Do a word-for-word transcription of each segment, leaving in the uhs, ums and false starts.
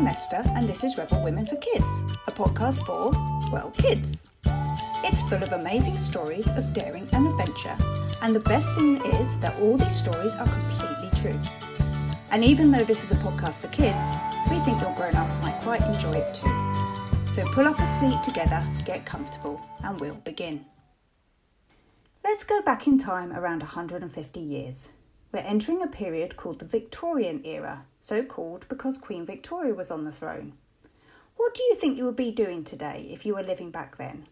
I'm Esther and this is Rebel Women for Kids, a podcast for, well, kids. It's full of amazing stories of daring and adventure, and the best thing is that all these stories are completely true. And even though this is a podcast for kids, we think your grown-ups might quite enjoy it too. So pull up a seat together, get comfortable, and we'll begin. Let's go back in time around one hundred fifty years. We're entering a period called the Victorian era, so called because Queen Victoria was on the throne. What do you think you would be doing today if you were living back then?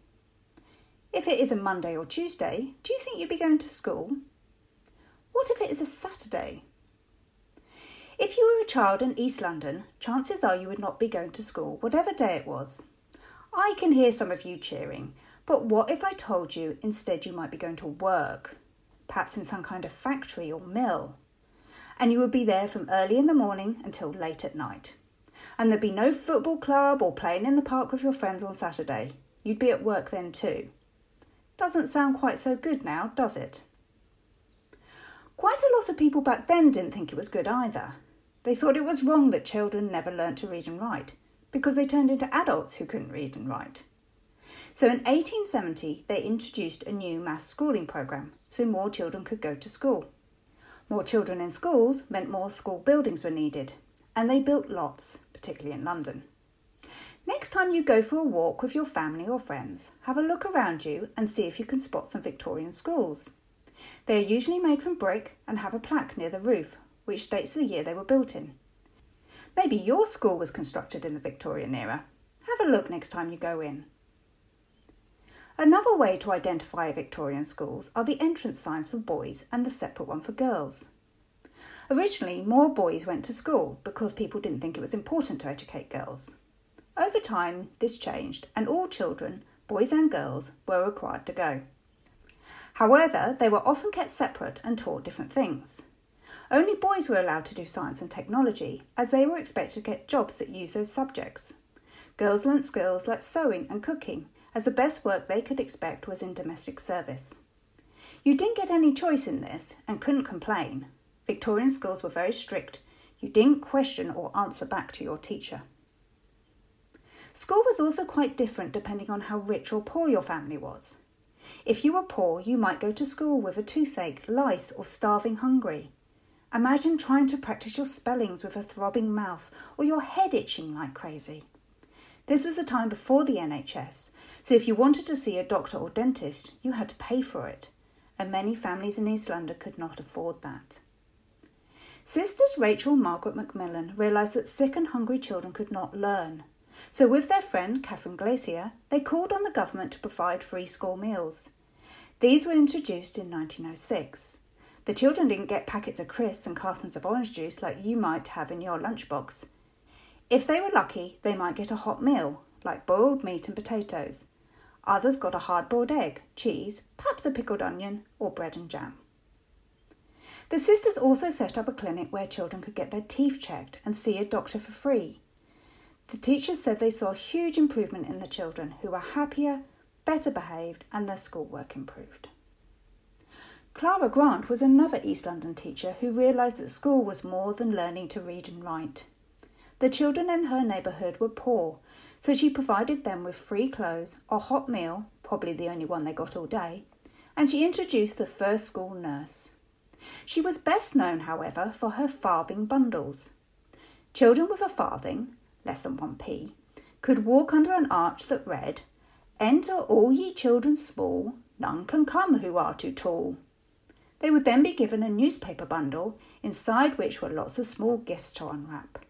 If it is a Monday or Tuesday, do you think you'd be going to school? What if it is a Saturday? If you were a child in East London, chances are you would not be going to school, whatever day it was. I can hear some of you cheering, but what if I told you instead you might be going to work? Perhaps in some kind of factory or mill. And you would be there from early in the morning until late at night. And there'd be no football club or playing in the park with your friends on Saturday. You'd be at work then too. Doesn't sound quite so good now, does it? Quite a lot of people back then didn't think it was good either. They thought it was wrong that children never learnt to read and write, because they turned into adults who couldn't read and write. So in eighteen seventy, they introduced a new mass schooling programme so more children could go to school. More children in schools meant more school buildings were needed, and they built lots, particularly in London. Next time you go for a walk with your family or friends, have a look around you and see if you can spot some Victorian schools. They are usually made from brick and have a plaque near the roof, which states the year they were built in. Maybe your school was constructed in the Victorian era. Have a look next time you go in. Another way to identify Victorian schools are the entrance signs for boys and the separate one for girls. Originally, more boys went to school because people didn't think it was important to educate girls. Over time, this changed and all children, boys and girls, were required to go. However, they were often kept separate and taught different things. Only boys were allowed to do science and technology as they were expected to get jobs that use those subjects. Girls learnt skills like sewing and cooking, as the best work they could expect was in domestic service. You didn't get any choice in this and couldn't complain. Victorian schools were very strict. You didn't question or answer back to your teacher. School was also quite different depending on how rich or poor your family was. If you were poor, you might go to school with a toothache, lice, or starving hungry. Imagine trying to practice your spellings with a throbbing mouth or your head itching like crazy. This was a time before the N H S, so if you wanted to see a doctor or dentist, you had to pay for it, and many families in East London could not afford that. Sisters Rachel and Margaret McMillan realised that sick and hungry children could not learn, so with their friend Catherine Glacier, they called on the government to provide free school meals. These were introduced in nineteen oh six. The children didn't get packets of crisps and cartons of orange juice like you might have in your lunchbox. If they were lucky, they might get a hot meal, like boiled meat and potatoes. Others got a hard-boiled egg, cheese, perhaps a pickled onion, or bread and jam. The sisters also set up a clinic where children could get their teeth checked and see a doctor for free. The teachers said they saw a huge improvement in the children, who were happier, better behaved, and their schoolwork improved. Clara Grant was another East London teacher who realised that school was more than learning to read and write. The children in her neighbourhood were poor, so she provided them with free clothes, a hot meal, probably the only one they got all day, and she introduced the first school nurse. She was best known, however, for her farthing bundles. Children with a farthing, less than one p, could walk under an arch that read, "Enter all ye children small, none can come who are too tall." They would then be given a newspaper bundle, inside which were lots of small gifts to unwrap.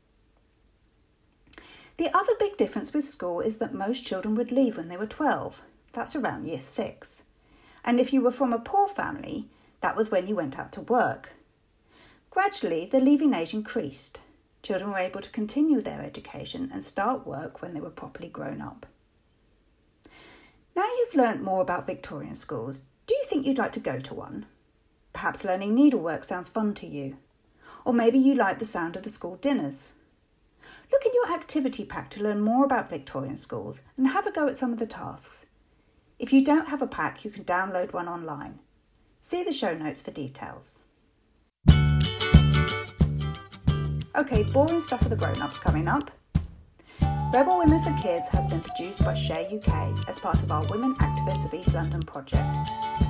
The other big difference with school is that most children would leave when they were twelve. That's around year six. And if you were from a poor family, that was when you went out to work. Gradually, the leaving age increased. Children were able to continue their education and start work when they were properly grown up. Now you've learnt more about Victorian schools, do you think you'd like to go to one? Perhaps learning needlework sounds fun to you. Or maybe you like the sound of the school dinners. Look in your activity pack to learn more about Victorian schools and have a go at some of the tasks. If you don't have a pack, you can download one online. See the show notes for details. Okay, boring stuff for the grown-ups coming up. Rebel Women for Kids has been produced by Share U K as part of our Women Activists of East London project.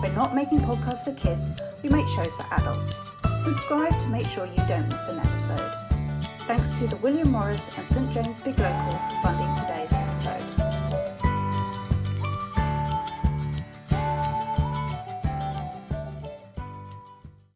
We're not making podcasts for kids, we make shows for adults. Subscribe to make sure you don't miss an episode. Thanks to the William Morris and Saint James Big Local for funding today.